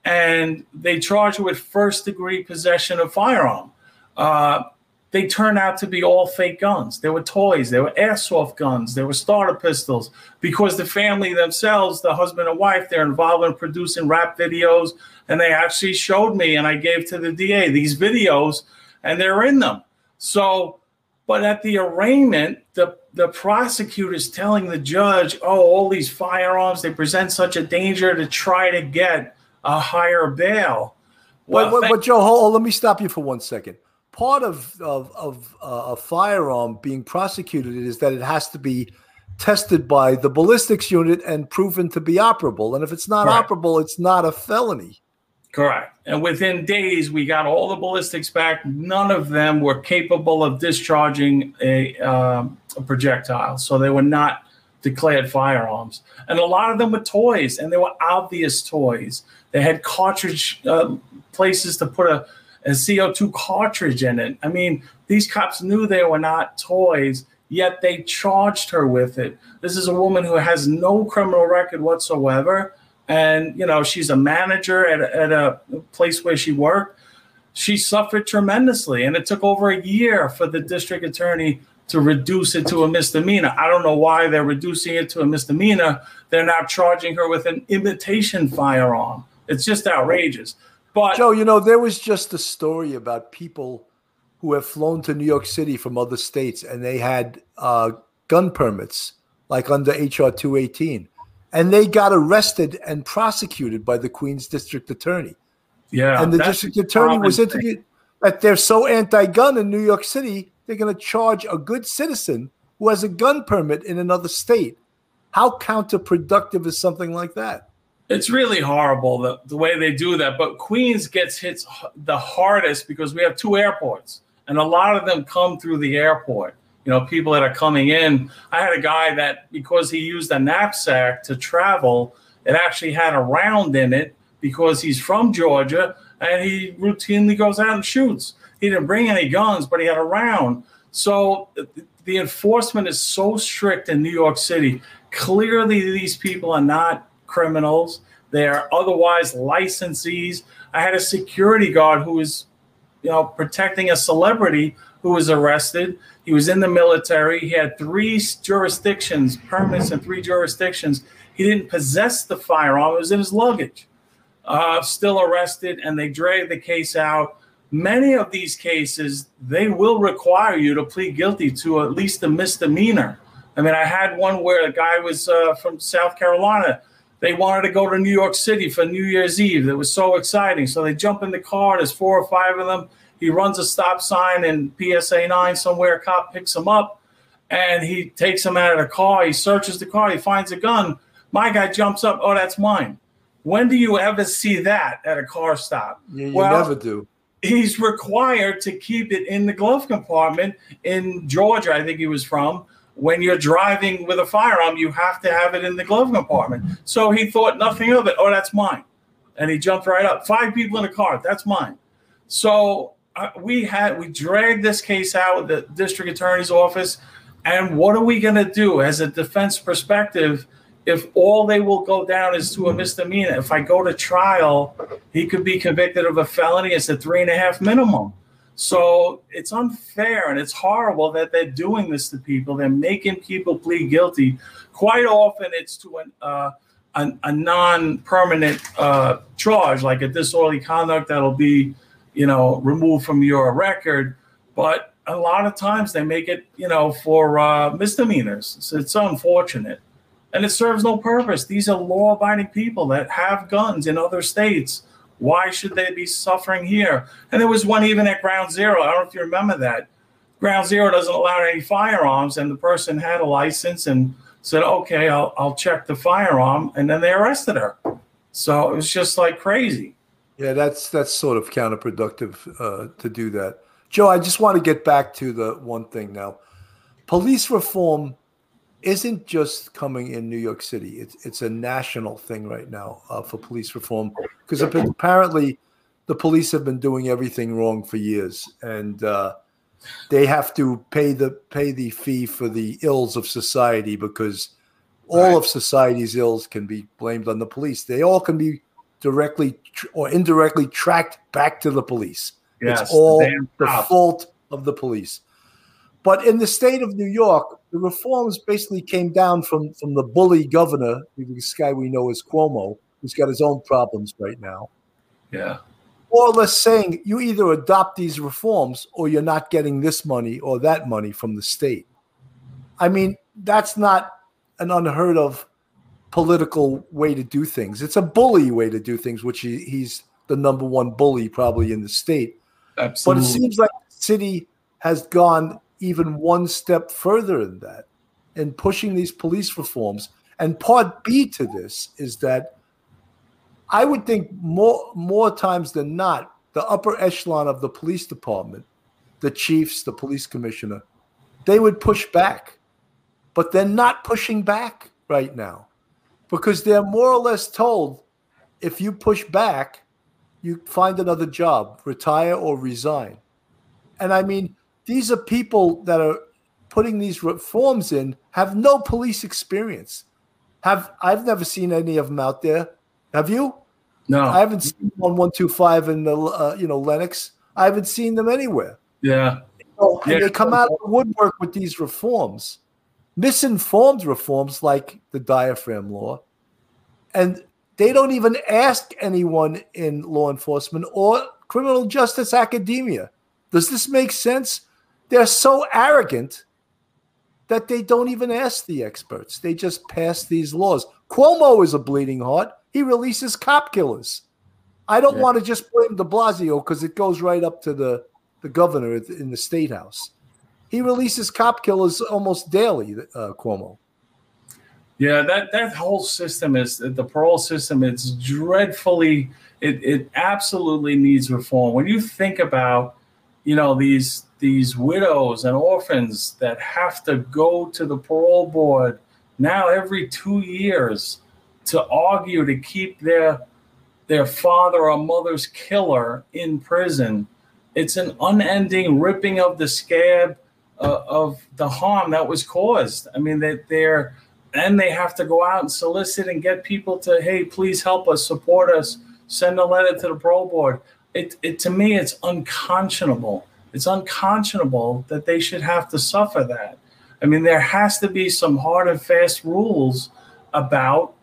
And they charge her with first-degree possession of firearm. They turn out to be all fake guns. There were toys. There were airsoft guns. There were starter pistols. Because the family themselves, the husband and wife, they're involved in producing rap videos. And they actually showed me, and I gave to the DA, these videos, and they're in them. So, but at the arraignment, the prosecutor's telling the judge, oh, all these firearms, they present such a danger to try to get a higher bail. Well, but Joe, let me stop you for 1 second. Part of a firearm being prosecuted is that it has to be tested by the ballistics unit and proven to be operable. And if it's not operable, it's not a felony. Correct. And within days, we got all the ballistics back. None of them were capable of discharging a projectile. So they were not declared firearms. And a lot of them were toys, and they were obvious toys. They had cartridge places to put a CO2 cartridge in it. I mean, these cops knew they were not toys, yet they charged her with it. This is a woman who has no criminal record whatsoever. And, you know, she's a manager at a place where she worked. She suffered tremendously. And it took over a year for the district attorney to reduce it to a misdemeanor. I don't know why they're reducing it to a misdemeanor. They're not charging her with an imitation firearm. It's just outrageous. But Joe, you know, there was just a story about people who have flown to New York City from other states and they had gun permits, like under HR 218. And they got arrested and prosecuted by the Queens District Attorney. Yeah. And the district attorney was interviewed that they're so anti-gun in New York City, they're going to charge a good citizen who has a gun permit in another state. How counterproductive is something like that? It's really horrible the way they do that. But Queens gets hit the hardest because we have two airports, and a lot of them come through the airport. You know, people that are coming in. I had a guy that, because he used a knapsack to travel, it actually had a round in it because he's from Georgia, and he routinely goes out and shoots. He didn't bring any guns, but he had a round. So the enforcement is so strict in New York City. Clearly, these people are not criminals. They are otherwise licensees. I had a security guard who was, you know, protecting a celebrity who was arrested. He was in the military. He had permits in three jurisdictions. He didn't possess the firearm. It was in his luggage. Still arrested, and they dragged the case out. Many of these cases, they will require you to plead guilty to at least a misdemeanor. I mean, I had one where a guy was from South Carolina. They wanted to go to New York City for New Year's Eve. It was so exciting. So they jump in the car. There's 4 or 5 of them. He runs a stop sign in PSA 9 somewhere. A cop picks him up, and he takes him out of the car. He searches the car. He finds a gun. My guy jumps up. Oh, that's mine. When do you ever see that at a car stop? You never do. He's required to keep it in the glove compartment in Georgia, I think he was from. When you're driving with a firearm, you have to have it in the glove compartment. So he thought nothing of it. Oh, that's mine. And he jumped right up. 5 people in a car. That's mine. So we dragged this case out with the district attorney's office. And what are we going to do as a defense perspective if all they will go down is to a misdemeanor? If I go to trial, he could be convicted of a felony. It's a 3.5 minimum. So it's unfair and it's horrible that they're doing this to people. They're making people plead guilty. Quite often it's to a non-permanent charge, like a disorderly conduct that'll be, removed from your record. But a lot of times they make it, for misdemeanors. So it's unfortunate. And it serves no purpose. These are law-abiding people that have guns in other states. Why should they be suffering here? And there was one even at Ground Zero. I don't know if you remember that. Ground Zero doesn't allow any firearms, and the person had a license and said, okay, I'll check the firearm, and then they arrested her. So it was just like crazy. Yeah, that's sort of counterproductive to do that. Joe, I just want to get back to the one thing now. Police reform isn't just coming in New York City. It's a national thing right now for police reform, because apparently the police have been doing everything wrong for years, and they have to pay the fee for the ills of society, because all of society's ills can be blamed on the police. They all can be directly or indirectly tracked back to the police. Yes, it's all the fault of the police. But in the state of New York, the reforms basically came down from the bully governor, this guy we know as Cuomo, who's got his own problems right now. Yeah. More or less saying you either adopt these reforms or you're not getting this money or that money from the state. I mean, that's not an unheard of political way to do things. It's a bully way to do things, which he's the number one bully probably in the state. Absolutely. But it seems like the city has gone even one step further in that, in pushing these police reforms. And part B to this is that I would think more times than not, the upper echelon of the police department, the chiefs, the police commissioner, they would push back. But they're not pushing back right now, because they're more or less told, if you push back, you find another job, retire or resign. And I mean, these are people that are putting these reforms in, have no police experience. I've never seen any of them out there. Have you? No. I haven't seen 1125 in the Lenox. I haven't seen them anywhere. Yeah. They come out of the woodwork with these reforms, misinformed reforms like the diaphragm law, and they don't even ask anyone in law enforcement or criminal justice academia. Does this make sense? They're so arrogant that they don't even ask the experts. They just pass these laws. Cuomo is a bleeding heart. He releases cop killers. I don't want to just blame de Blasio, because it goes right up to the governor in the state house. He releases cop killers almost daily, Cuomo. Yeah, that whole system is the parole system. It's dreadfully, it absolutely needs reform. When you think about these widows and orphans that have to go to the parole board now every 2 years to argue to keep their father or mother's killer in prison. It's an unending ripping of the scab of the harm that was caused. I mean, they have to go out and solicit and get people to, hey, please help us, support us, send a letter to the parole board. It to me, it's unconscionable. It's unconscionable that they should have to suffer that. I mean, there has to be some hard and fast rules about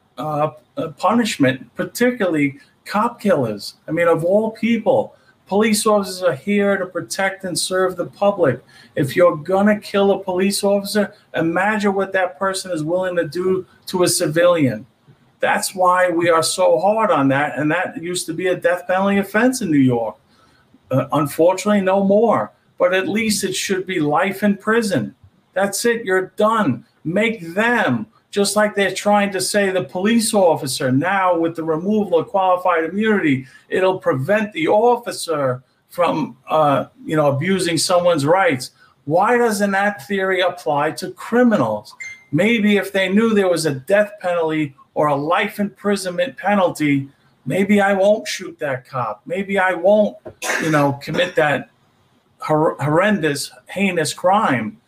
punishment, particularly cop killers. I mean, of all people, police officers are here to protect and serve the public. If you're gonna kill a police officer, imagine what that person is willing to do to a civilian. That's why we are so hard on that, and that used to be a death penalty offense in New York. unfortunately, no more. But at least it should be life in prison. That's it. You're done. Make them, just like they're trying to say the police officer now with the removal of qualified immunity, it'll prevent the officer from abusing someone's rights. Why doesn't that theory apply to criminals? Maybe if they knew there was a death penalty or a life imprisonment penalty, maybe I won't shoot that cop. Maybe I won't, commit that horrendous, heinous crime.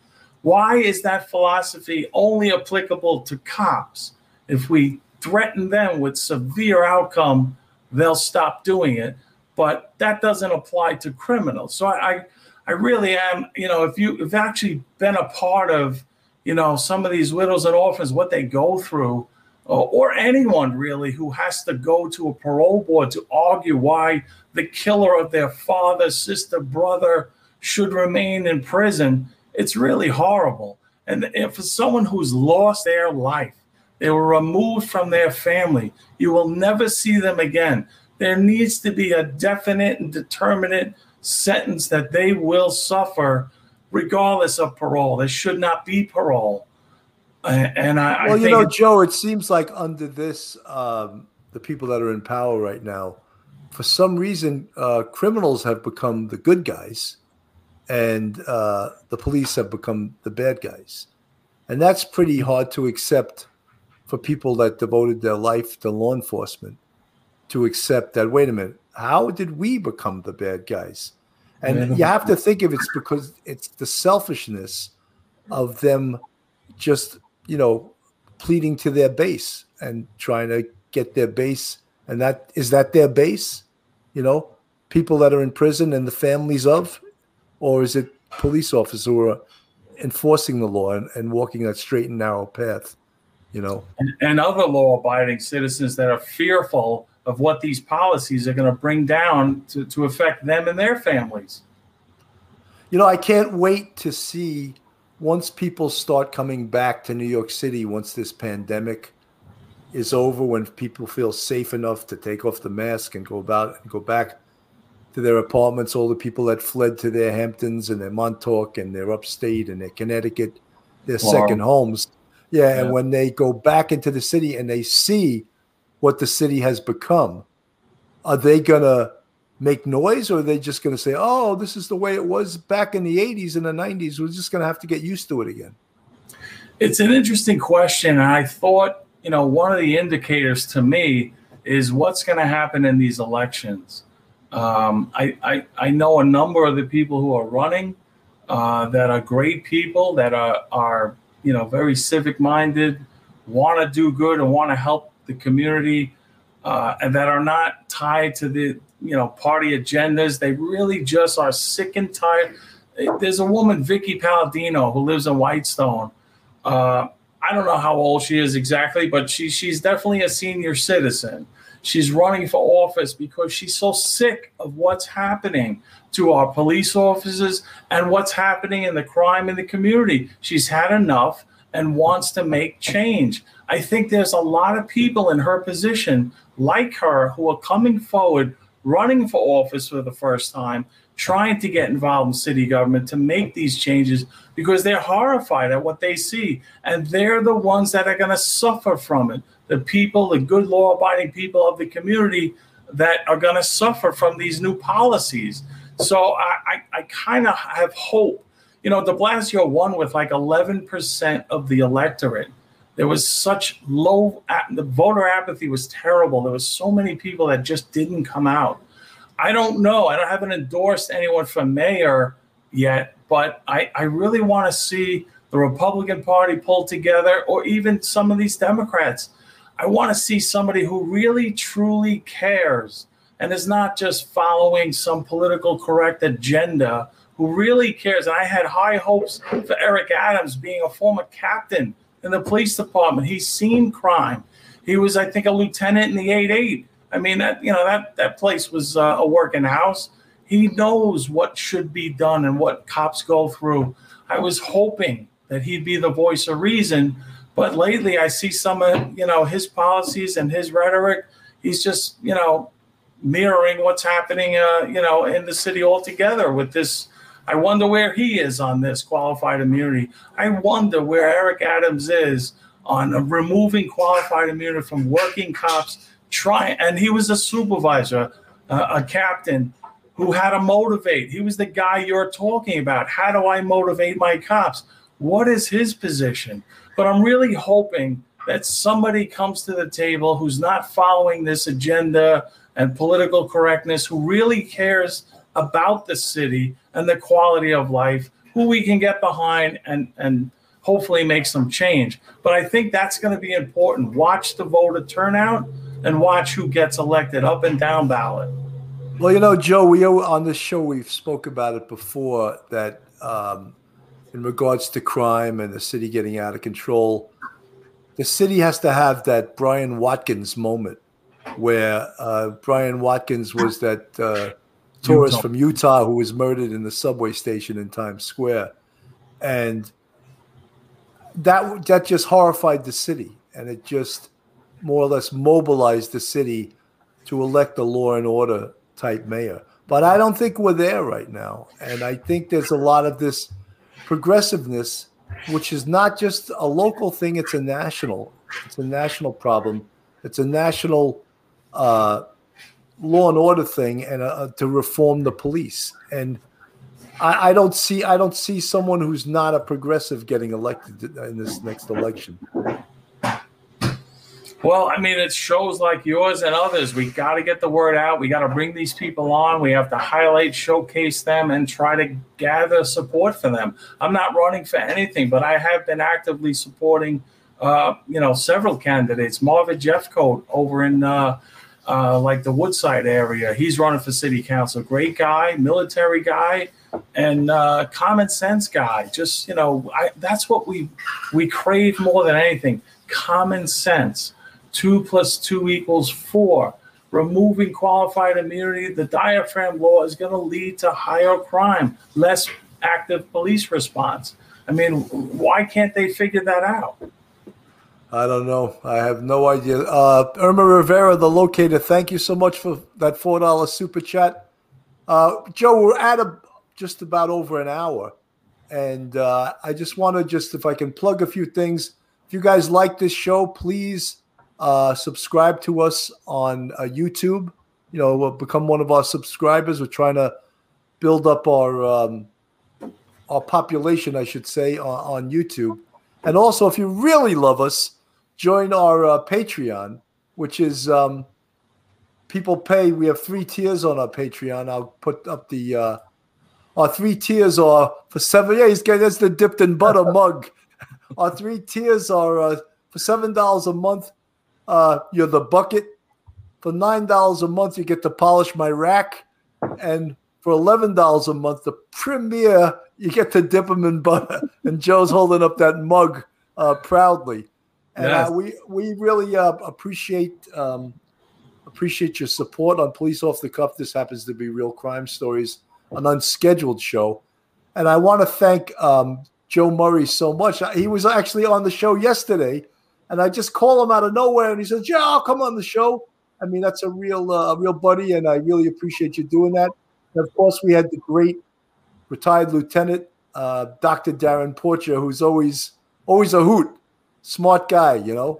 Why is that philosophy only applicable to cops? If we threaten them with severe outcome, they'll stop doing it. But that doesn't apply to criminals. So I really am, if you've actually been a part of, some of these widows and orphans, what they go through, or anyone really who has to go to a parole board to argue why the killer of their father, sister, brother should remain in prison, it's really horrible. And for someone who's lost their life, they were removed from their family, you will never see them again. There needs to be a definite and determinate sentence that they will suffer regardless of parole. There should not be parole. And I think, Joe, it seems like under this, the people that are in power right now, for some reason, criminals have become the good guys and the police have become the bad guys. And that's pretty hard to accept for people that devoted their life to law enforcement, to accept that, wait a minute, how did we become the bad guys? And you have to think of it's because it's the selfishness of them just, pleading to their base and trying to get their base. And that is that their base, people that are in prison and the families of, or is it police officers who are enforcing the law and walking that straight and narrow path, And other law-abiding citizens that are fearful of what these policies are going to bring down to affect them and their families. I can't wait to see once people start coming back to New York City, once this pandemic is over, when people feel safe enough to take off the mask and go back to their apartments, all the people that fled to their Hamptons and their Montauk and their upstate and their Connecticut, their second homes. Yeah, and when they go back into the city and they see what the city has become, are they going to make noise, or are they just going to say, oh, this is the way it was back in the 80s and the 90s. We're just going to have to get used to it again. It's an interesting question. And I thought, one of the indicators to me is what's going to happen in these elections. I know a number of the people who are running that are great people, that are very civic-minded, want to do good and want to help the community, and that are not tied to the party agendas. They really just are sick and tired. There's a woman, Vicki Paladino, who lives in Whitestone. I don't know how old she is exactly, but she's definitely a senior citizen. She's running for office because she's so sick of what's happening to our police officers and what's happening in the crime in the community. She's had enough and wants to make change. I think there's a lot of people in her position like her who are coming forward, running for office for the first time, trying to get involved in city government to make these changes because they're horrified at what they see. And they're the ones that are going to suffer from it. The people, the good law-abiding people of the community that are going to suffer from these new policies. So I kind of have hope. De Blasio won with like 11% of the electorate. There was such low, the voter apathy was terrible. There was so many people that just didn't come out. I don't know. I haven't endorsed anyone for mayor yet, but I really want to see the Republican Party pull together, or even some of these Democrats. I want to see somebody who really, truly cares and is not just following some political correct agenda, who really cares. And I had high hopes for Eric Adams, being a former captain in the police department. He's seen crime. He was, I think, a lieutenant in the 8-8. I mean, that place was a working house. He knows what should be done and what cops go through. I was hoping that he'd be the voice of reason, but lately I see some of his policies and his rhetoric. He's just mirroring what's happening, in the city altogether with this. I wonder where he is on this qualified immunity. I wonder where Eric Adams is on removing qualified immunity from working cops. And he was a supervisor, a captain who had to motivate. He was the guy you're talking about. How do I motivate my cops? What is his position? But I'm really hoping that somebody comes to the table who's not following this agenda and political correctness, who really cares about the city and the quality of life, who we can get behind and hopefully make some change. But I think that's going to be important. Watch the voter turnout and watch who gets elected up and down ballot. Well, Joe, on this show, we've spoke about it before that in regards to crime and the city getting out of control, the city has to have that Brian Watkins moment where Brian Watkins was that tourist from Utah who was murdered in the subway station in Times Square. And that just horrified the city, and it just more or less mobilized the city to elect a law and order type mayor. But I don't think we're there right now. And I think there's a lot of this progressiveness, which is not just a local thing. It's a national problem. It's a national law and order thing, and to reform the police. And I don't see someone who's not a progressive getting elected in this next election. Well, it's shows like yours and others. We got to get the word out. We got to bring these people on. We have to highlight, showcase them, and try to gather support for them. I'm not running for anything, but I have been actively supporting, several candidates. Marva Jeffcoat over in the Woodside area. He's running for city council. Great guy, military guy, and common sense guy. Just, that's what we crave more than anything. Common sense. 2 + 2 = 4. Removing qualified immunity, the diaphragm law, is going to lead to higher crime, less active police response. Why can't they figure that out? I don't know. I have no idea. Irma Rivera, the locator, thank you so much for that $4 super chat. Joe, we're at just about over an hour. And I just want to if I can plug a few things. If you guys like this show, please subscribe to us on YouTube. Become one of our subscribers. We're trying to build up our population, I should say, on YouTube. And also, if you really love us, join our Patreon, which is people pay. We have 3 tiers on our Patreon. I'll put up the our 3 tiers are for $7. Yeah, he's getting that's the dipped in butter mug. Our 3 tiers are for $7 a month. You're the bucket. For $9 a month, you get to polish my rack, and for $11 a month, the premier, you get to dip them in butter. And Joe's holding up that mug proudly. And yes. We really appreciate your support on Police Off the Cuff. This happens to be Real Crime Stories, an unscheduled show. And I want to thank Joe Murray so much. He was actually on the show yesterday, and I just call him out of nowhere, and he says, "Yeah, I'll come on the show." That's a real buddy, and I really appreciate you doing that. And of course, we had the great retired lieutenant, Dr. Darren Porcher, who's always a hoot, smart guy, Yeah,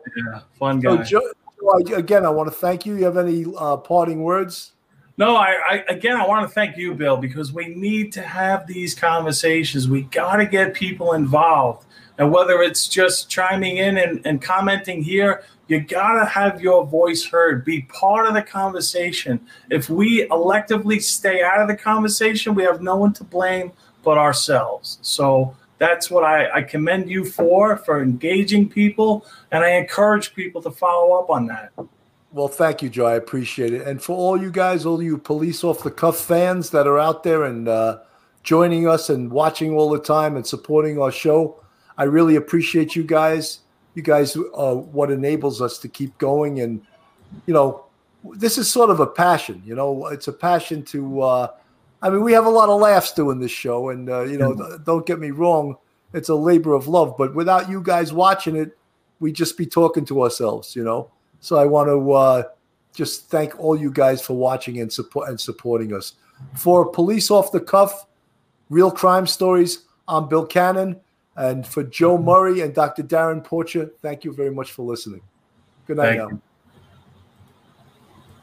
fun guy. So, Joe, again, I want to thank you. You have any parting words? No, I want to thank you, Bill, because we need to have these conversations. We got to get people involved. And whether it's just chiming in and commenting here, you got to have your voice heard. Be part of the conversation. If we electively stay out of the conversation, we have no one to blame but ourselves. So that's what I commend you for engaging people. And I encourage people to follow up on that. Well, thank you, Joe. I appreciate it. And for all you guys, all you Police Off the Cuff fans that are out there and joining us and watching all the time and supporting our show, I really appreciate you guys. You guys are what enables us to keep going. And, this is sort of a passion. It's a passion to we have a lot of laughs doing this show. And, don't get me wrong, it's a labor of love. But without you guys watching it, we'd just be talking to ourselves. So I want to just thank all you guys for watching and supporting us. For Police Off the Cuff, Real Crime Stories, I'm Bill Cannon. And for Joe Murray and Dr. Darren Porcher, thank you very much for listening. Good night now.